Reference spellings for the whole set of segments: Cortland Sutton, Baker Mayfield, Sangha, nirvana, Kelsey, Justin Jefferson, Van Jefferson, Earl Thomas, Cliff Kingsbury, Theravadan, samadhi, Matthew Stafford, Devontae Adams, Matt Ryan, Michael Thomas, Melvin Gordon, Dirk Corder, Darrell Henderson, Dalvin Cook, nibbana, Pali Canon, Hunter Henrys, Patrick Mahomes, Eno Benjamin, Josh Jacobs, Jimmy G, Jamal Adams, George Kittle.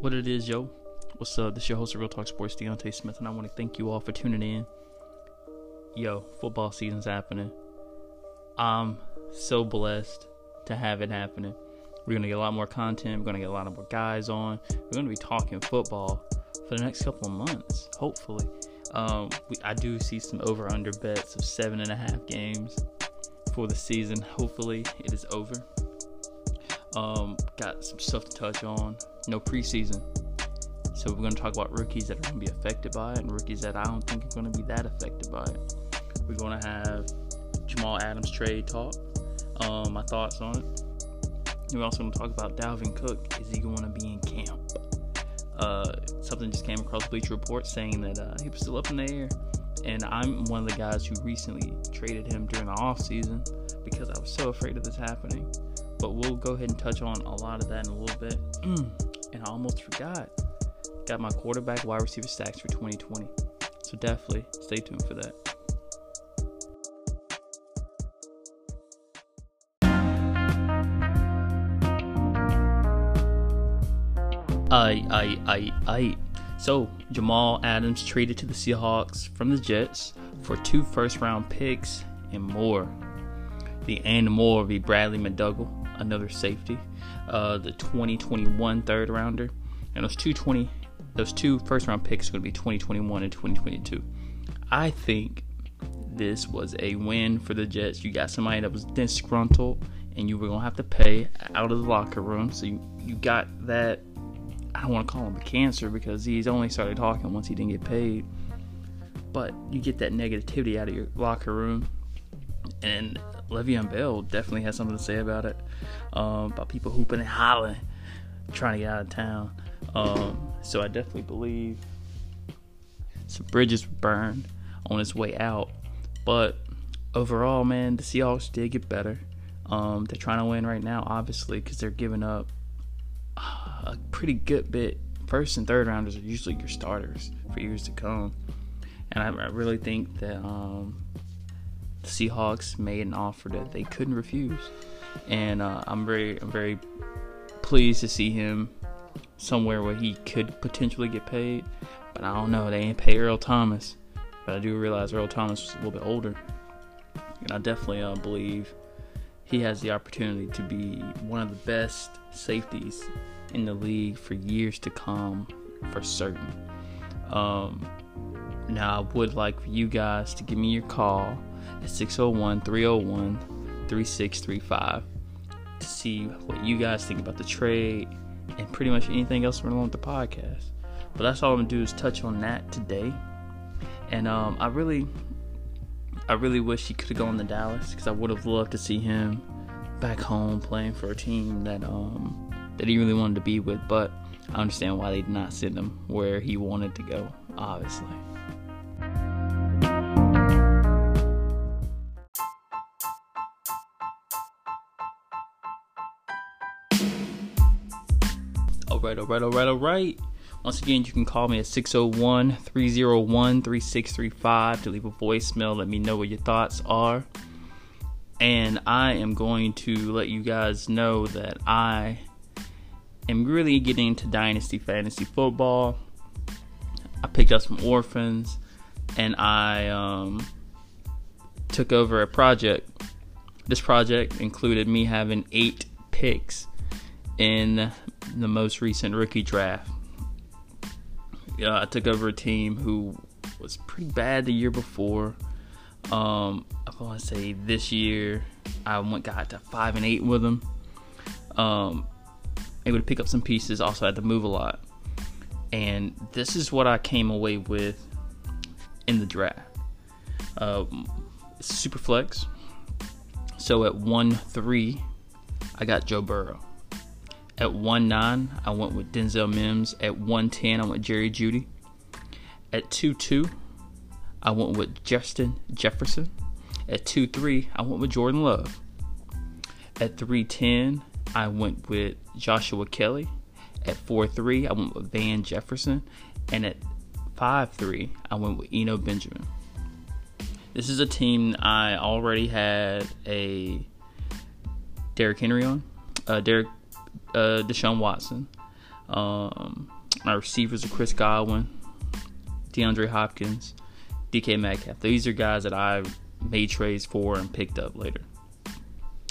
What it is, yo? What's up? This is your host of Real Talk Sports, Deontay Smith, and I want to thank you all for tuning in. Yo, football season's happening. I'm so blessed to have it happening. We're going to get a lot more content. We're going to get a lot more guys on. We're going to be talking football for the next couple of months, hopefully. I do see some over-under bets of 7.5 games for the season. Hopefully it is over. Got some stuff to touch on. No preseason, so we're going to talk about rookies that are going to be affected by it and rookies that I don't think are going to be that affected by it. We're going to have Jamal Adams trade talk, my thoughts on it. We're also going to talk about Dalvin Cook. Is he going to be in camp? Something just came across Bleacher Report saying that he was still up in the air, and I'm one of the guys who recently traded him during the offseason because I was so afraid of this happening. But we'll go ahead and touch on a lot of that in a little bit. And I almost forgot. Got my quarterback wide receiver stacks for 2020. So definitely stay tuned for that. So, Jamal Adams traded to the Seahawks from the Jets for 2 first-round picks and more. The and more will be Bradley McDougall, another safety, the 2021 third-rounder, and those two first-round picks are going to be 2021 and 2022. I think this was a win for the Jets. You got somebody that was disgruntled, and you were going to have to pay out of the locker room, so you got that. I don't want to call him a cancer because he's only started talking once he didn't get paid. But you get that negativity out of your locker room. And Le'Veon Bell definitely has something to say about it. About people hooping and hollering, trying to get out of town. So I definitely believe some bridges were burned on his way out. But overall, man, the Seahawks did get better. They're trying to win right now, obviously, because they're giving up a pretty good bit. First and third rounders are usually your starters for years to come, and I really think that the Seahawks made an offer that they couldn't refuse, and I'm very pleased to see him somewhere where he could potentially get paid. But I don't know, they ain't pay Earl Thomas, but I do realize Earl Thomas was a little bit older, and I definitely believe he has the opportunity to be one of the best safeties in the league for years to come, for certain. Now, I would like for you guys to give me your call at 601-301-3635 to see what you guys think about the trade and pretty much anything else we're on with the podcast. But that's all I'm going to do is touch on that today. And I really wish he could have gone to Dallas, because I would have loved to see him back home playing for a team that he really wanted to be with. But I understand why they did not send him where he wanted to go, obviously. All right. Once again, you can call me at 601-301-3635 to leave a voicemail. Let me know what your thoughts are. And I am going to let you guys know that I am really getting into Dynasty Fantasy Football. I picked up some orphans, and I took over a project. This project included me having 8 picks in the most recent rookie draft. I took over a team who was pretty bad the year before. I want to say this year I got to 5-8 with them. Able to pick up some pieces. Also had to move a lot. And this is what I came away with in the draft. Super flex. So at 1-3, I got Joe Burrow. At 1-9, I went with Denzel Mims. At 1-10, I went Jerry Judy. At 2-2, I went with Justin Jefferson. At 2-3, I went with Jordan Love. At 3-10, I went with Joshua Kelly. At 4-3, I went with Van Jefferson. And at 5-3, I went with Eno Benjamin. This is a team I already had a Derrick Henry on. Deshaun Watson, My receivers are Chris Godwin, DeAndre Hopkins, DK Metcalf. These are guys that I made trades for and picked up later.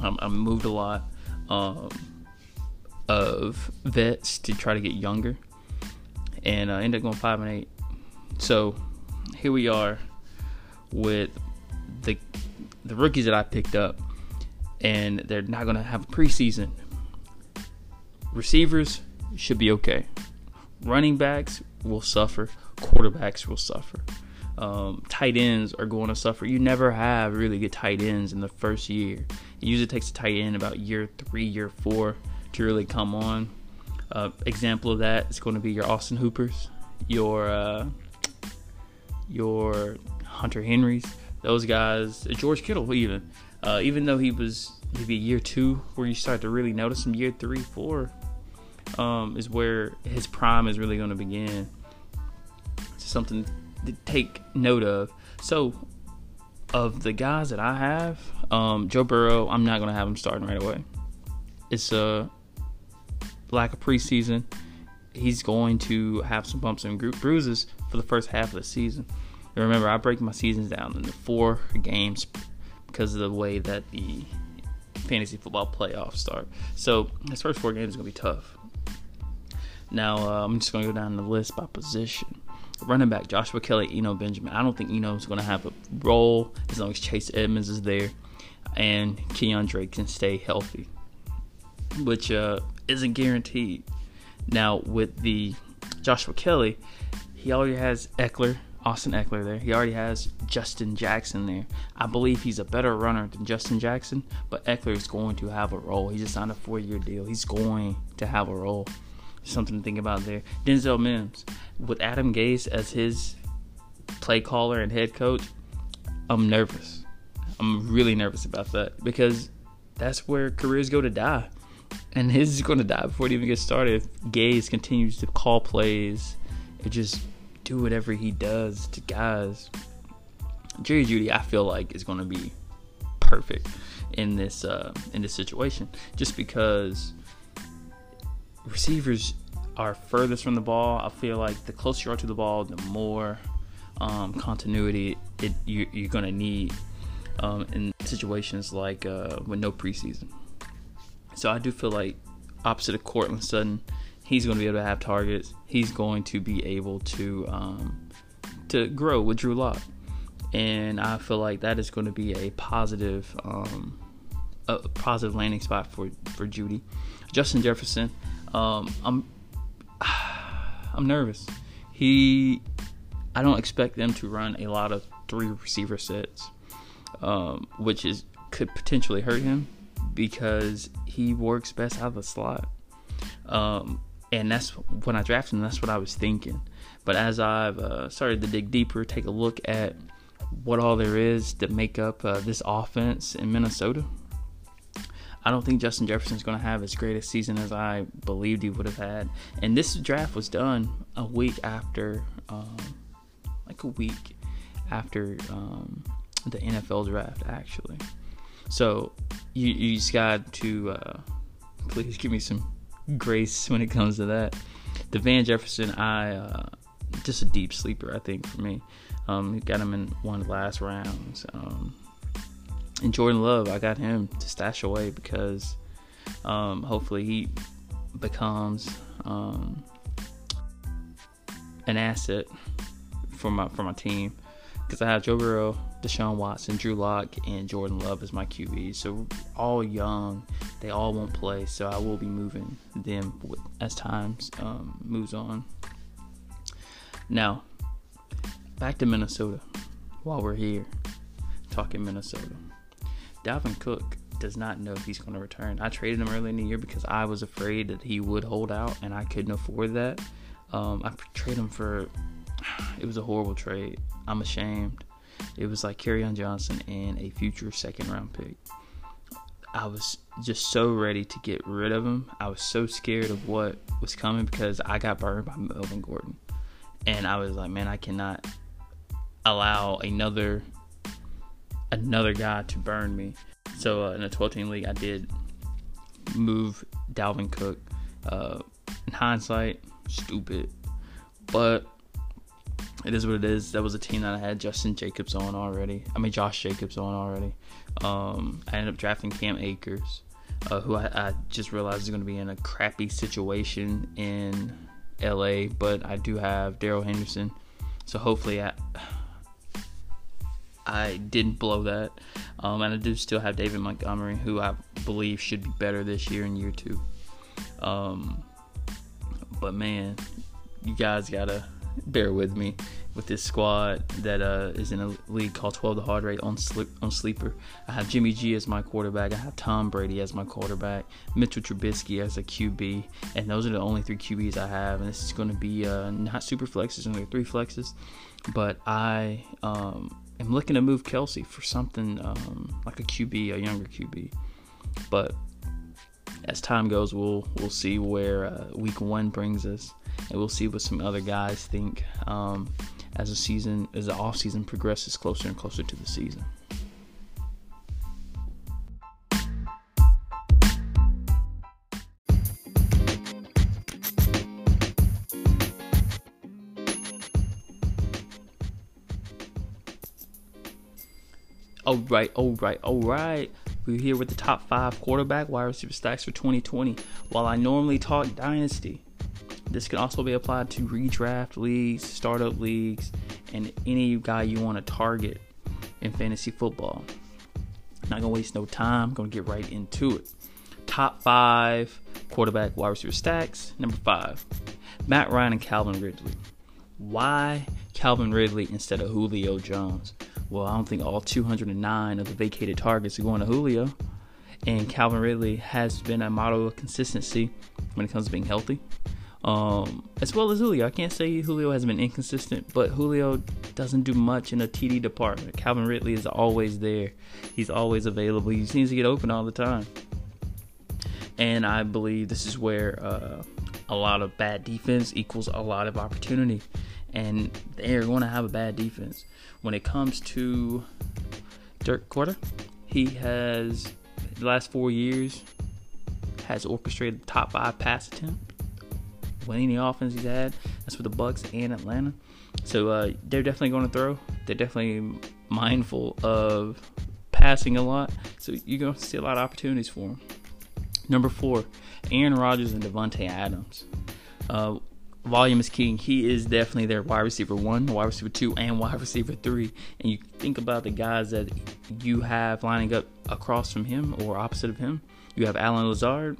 I moved a lot of vets to try to get younger, and I ended up going 5-8. So here we are with the rookies that I picked up, and they're not going to have a preseason. Receivers should be okay. Running backs will suffer. Quarterbacks will suffer. Tight ends are going to suffer. You never have really good tight ends in the first year. It usually takes a tight end about year 3, year 4 to really come on. Example of that is going to be your Austin Hoopers, your Hunter Henrys, those guys, George Kittle even. Even though he was maybe year 2 where you start to really notice him, year 3, 4 is where his prime is really going to begin. It's something to take note of. So, of the guys that I have, Joe Burrow, I'm not going to have him starting right away. It's a lack of preseason. He's going to have some bumps and bruises for the first half of the season. And remember, I break my seasons down into 4 games because of the way that the fantasy football playoffs start. So, his first 4 games is going to be tough. Now, I'm just going to go down the list by position. Running back, Joshua Kelly, Eno Benjamin. I don't think Eno's going to have a role as long as Chase Edmonds is there and Keandre can stay healthy, which isn't guaranteed. Now, with the Joshua Kelly, he already has Eckler, Austin Eckler there. He already has Justin Jackson there. I believe he's a better runner than Justin Jackson, but Eckler is going to have a role. He just signed a 4-year deal. He's going to have a role. Something to think about there. Denzel Mims, with Adam Gase as his play caller and head coach, I'm nervous. I'm really nervous about that because that's where careers go to die. And his is going to die before it even gets started. If Gase continues to call plays and just do whatever he does to guys. Jerry Judy, I feel like, is going to be perfect in this situation just because receivers are furthest from the ball. I feel like the closer you are to the ball, the more continuity you're going to need in situations like with no preseason. So I do feel like opposite of Cortland Sutton, he's going to be able to have targets. He's going to be able to grow with Drew Locke. And I feel like that is going to be a positive landing spot for Judy. Justin Jefferson, I'm nervous. I don't expect them to run a lot of 3 receiver sets, which could potentially hurt him because he works best out of the slot. And that's when I drafted him, that's what I was thinking. But as I've started to dig deeper, take a look at what all there is to make up this offense in Minnesota, I don't think Justin Jefferson's going to have as great a season as I believed he would have had. And this draft was done a week after the NFL draft, actually. So you just got to please give me some grace when it comes to that. The Van Jefferson, just a deep sleeper, I think, for me. Got him in one of the last rounds. And Jordan Love, I got him to stash away because hopefully he becomes an asset for my team. Because I have Joe Burrow, Deshaun Watson, Drew Locke, and Jordan Love as my QBs. So all young, they all won't play. So I will be moving them as time moves on. Now, back to Minnesota while we're here talking Minnesota. Dalvin Cook does not know if he's going to return. I traded him early in the year because I was afraid that he would hold out, and I couldn't afford that. I traded him for... It was a horrible trade. I'm ashamed. It was like Kerryon Johnson and a future 2nd-round pick. I was just so ready to get rid of him. I was so scared of what was coming because I got burned by Melvin Gordon. And I was like, man, I cannot allow another guy to burn me. So in a 12-team league, I did move Dalvin Cook In hindsight, stupid. But it is what it is. That was a team that I had Josh Jacobs on already. I ended up drafting Cam Akers, who I just realized is going to be in a crappy situation in LA, but I do have Darrell Henderson. So hopefully I didn't blow that. And I do still have David Montgomery, who I believe should be better this year and year two. But man, you guys gotta bear with me with this squad that is in a league called 12 to Hard Rate on Sleeper. I have Jimmy G as my quarterback. I have Tom Brady as my quarterback. Mitchell Trubisky as a QB. And those are the only three QBs I have. And this is going to be not super flexes, only three flexes. But I am looking to move Kelsey for something like a QB, a younger QB. But as time goes, we'll see where Week 1 brings us. And we'll see what some other guys think as the off season progresses closer and closer to the season. All right. We're here with the top 5 quarterback wide receiver stacks for 2020. While I normally talk dynasty, this can also be applied to redraft leagues, startup leagues, and any guy you want to target in fantasy football. Not going to waste no time. I'm going to get right into it. Top 5 quarterback wide receiver stacks. Number 5, Matt Ryan and Calvin Ridley. Why Calvin Ridley instead of Julio Jones? Well, I don't think all 209 of the vacated targets are going to Julio. And Calvin Ridley has been a model of consistency when it comes to being healthy. As well as Julio. I can't say Julio has been inconsistent, but Julio doesn't do much in a TD department. Calvin Ridley is always there. He's always available. He seems to get open all the time. And I believe this is where a lot of bad defense equals a lot of opportunity. And they're going to have a bad defense. When it comes to Dirk Corder, he has, the last 4 years, has orchestrated the top 5 pass attempt. With any offense he's had, that's with the Bucks and Atlanta. So they're definitely going to throw. They're definitely mindful of passing a lot. So you're going to see a lot of opportunities for him. Number 4, Aaron Rodgers and Devontae Adams. Volume is king. He is definitely their wide receiver 1, wide receiver 2, and wide receiver 3. And you think about the guys that you have lining up across from him or opposite of him. You have Allen Lazard.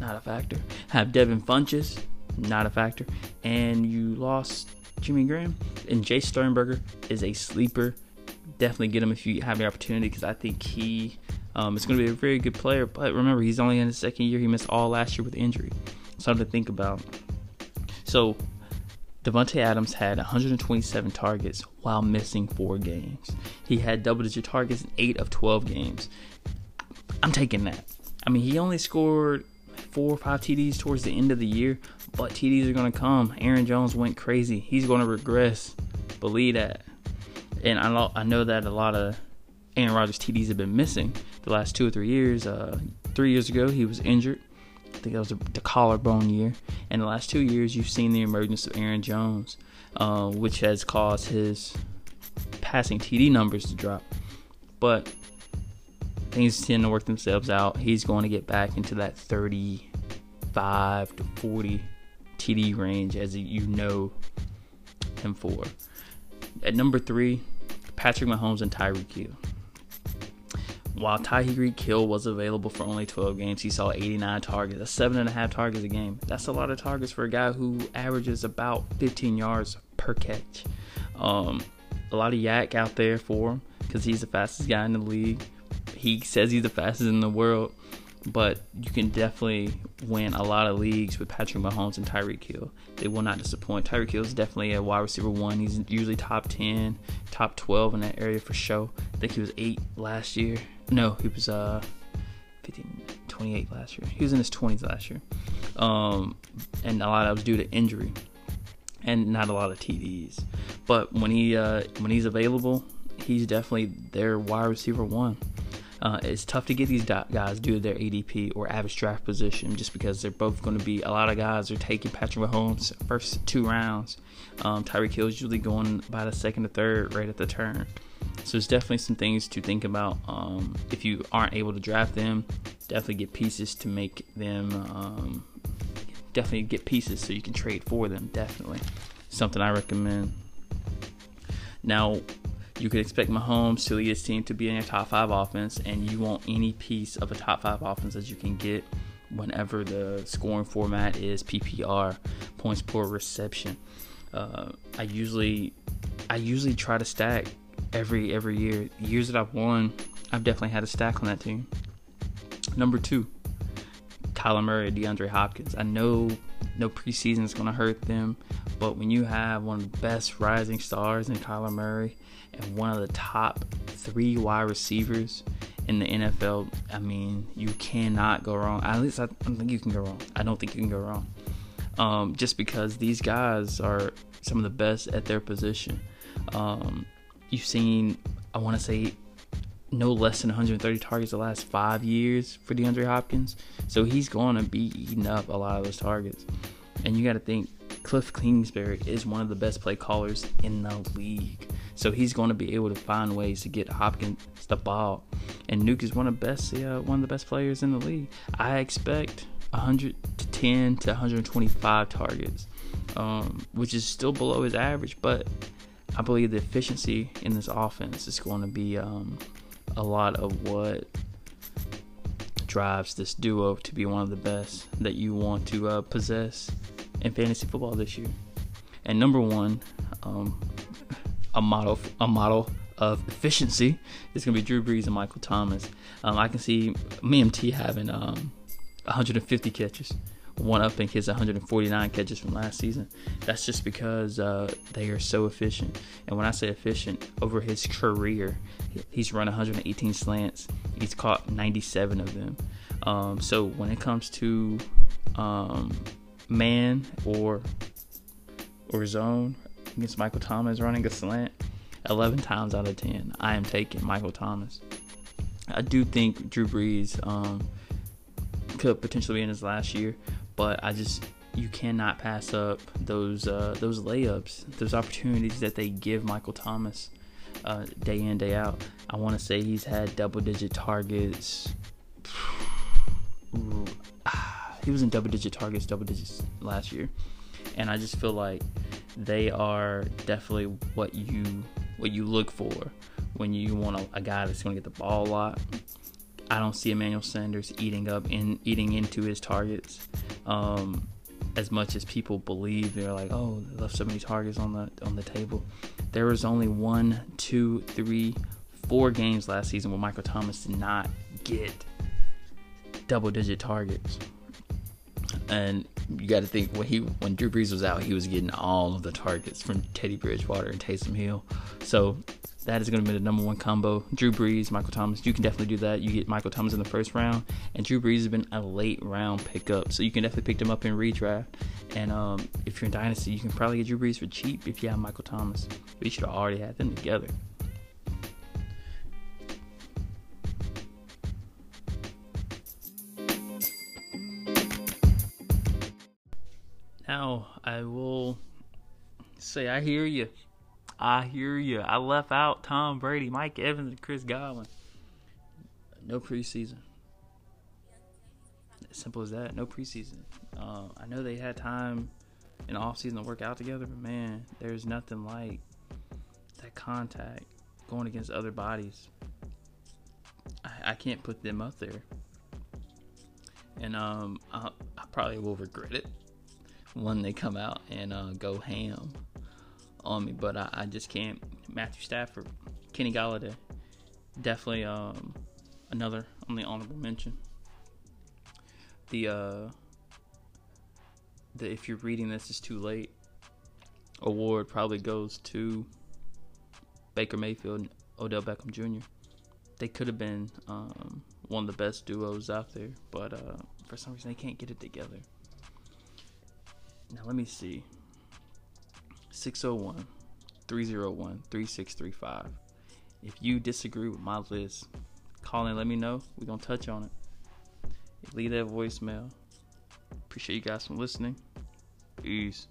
Not a factor. Have Devin Funchess, not a factor. And you lost Jimmy Graham. And Jay Sternberger is a sleeper. Definitely get him if you have the opportunity, because I think he is going to be a very good player. But remember, he's only in his second year. He missed all last year with injury. Something to think about. So Devontae Adams had 127 targets while missing 4 games. He had double-digit targets in 8 of 12 games. I'm taking that. I mean, he only scored 4 or 5 TDs towards the end of the year, but TDs are going to come. Aaron Jones went crazy. He's going to regress. Believe that. And I know that a lot of Aaron Rodgers TDs have been missing the last 2 or 3 years. 3 years ago, he was injured. I think that was the collarbone year. And the last 2 years, you've seen the emergence of Aaron Jones, which has caused his passing TD numbers to drop. But things tend to work themselves out. He's going to get back into that 35 to 40 TD range, as you know him for. At number 3, Patrick Mahomes and Tyreek Hill. While Tyreek Hill was available for only 12 games, he saw 89 targets. That's 7.5 targets a game. That's a lot of targets for a guy who averages about 15 yards per catch. A lot of yak out there for him because he's the fastest guy in the league. He says he's the fastest in the world, but you can definitely win a lot of leagues with Patrick Mahomes and Tyreek Hill. They will not disappoint. Tyreek Hill is definitely a wide receiver 1. He's usually top 10, top 12 in that area for sure. I think he was 8 last year. No, he was 28 last year. He was in his 20s last year. And a lot of that was due to injury and not a lot of TDs. But when he's available, he's definitely their wide receiver 1. It's tough to get these guys due to their ADP or average draft position, just because they're both going to be, a lot of guys are taking Patrick Mahomes first two rounds. Tyreek Hill is usually going by the second or third right at the turn. So there's definitely some things to think about. If you aren't able to draft them, definitely get pieces to make them, definitely get pieces so you can trade for them. Definitely something I recommend. Now, you could expect Mahomes to lead his team to be in your top five offense, and you want any piece of a top five offense that you can get whenever the scoring format is PPR, points per reception. I usually try to stack every year. Years that I've won, I've definitely had a stack on that team. Number two, Kyler Murray, DeAndre Hopkins. I know no preseason is going to hurt them, but when you have one of the best rising stars in Kyler Murray and one of the top three wide receivers in the NFL, I mean, you cannot go wrong. At least I don't think you can go wrong. Just because these guys are some of the best at their position. You've seen, I want to say, no less than 130 targets the last 5 years for DeAndre Hopkins. So he's going to be eating up a lot of those targets. And you got to think, Cliff Kingsbury is one of the best play callers in the league. So he's going to be able to find ways to get Hopkins the ball. And Nuke is one of the best players in the league. I expect 110 to 125 targets, which is still below his average, but I believe the efficiency in this offense is going to be a lot of what drives this duo to be one of the best that you want to possess in fantasy football this year. And number one, a model of efficiency is going to be Drew Brees and Michael Thomas. I can see me and T having 150 catches, one up in his 149 catches from last season. That's just because they are so efficient. And when I say efficient, over his career, he's run 118 slants. He's caught 97 of them. So when it comes to man or zone against Michael Thomas running a slant, 11 times out of 10, I am taking Michael Thomas. I do think Drew Brees could potentially be in his last year, but you cannot pass up those layups, those opportunities that they give Michael Thomas day in, day out. I want to say he's had double-digit targets. He was in double-digit targets, double digits last year, and I just feel like they are definitely what you look for when you want a guy that's going to get the ball a lot. I don't see Emmanuel Sanders eating into his targets as much as people believe. They're like, oh, they left so many targets on the table. There was only 4 games last season where Michael Thomas did not get double-digit targets. And you got to think, when Drew Brees was out, he was getting all of the targets from Teddy Bridgewater and Taysom Hill. So that is going to be the number one combo. Drew Brees, Michael Thomas. You can definitely do that. You get Michael Thomas in the first round, and Drew Brees has been a late round pickup, so you can definitely pick them up in redraft. And if you're in Dynasty, you can probably get Drew Brees for cheap if you have Michael Thomas. We should have already had them together. Now, I will say I hear you. I left out Tom Brady, Mike Evans, and Chris Godwin. No preseason. As simple as that. No preseason. I know they had time in the offseason to work out together, but, man, there's nothing like that contact going against other bodies. I can't put them up there. And I probably will regret it when they come out and go ham on me, but I just can't. Matthew Stafford, Kenny Galladay, definitely another on the honorable mention. The if you're reading this, it's too late award probably goes to Baker Mayfield and Odell Beckham Jr. They could have been one of the best duos out there, but for some reason they can't get it together. Now let me see. 601-301-3635. If you disagree with my list, call in, let me know. We're going to touch on it. Leave that voicemail. Appreciate you guys for listening. Peace.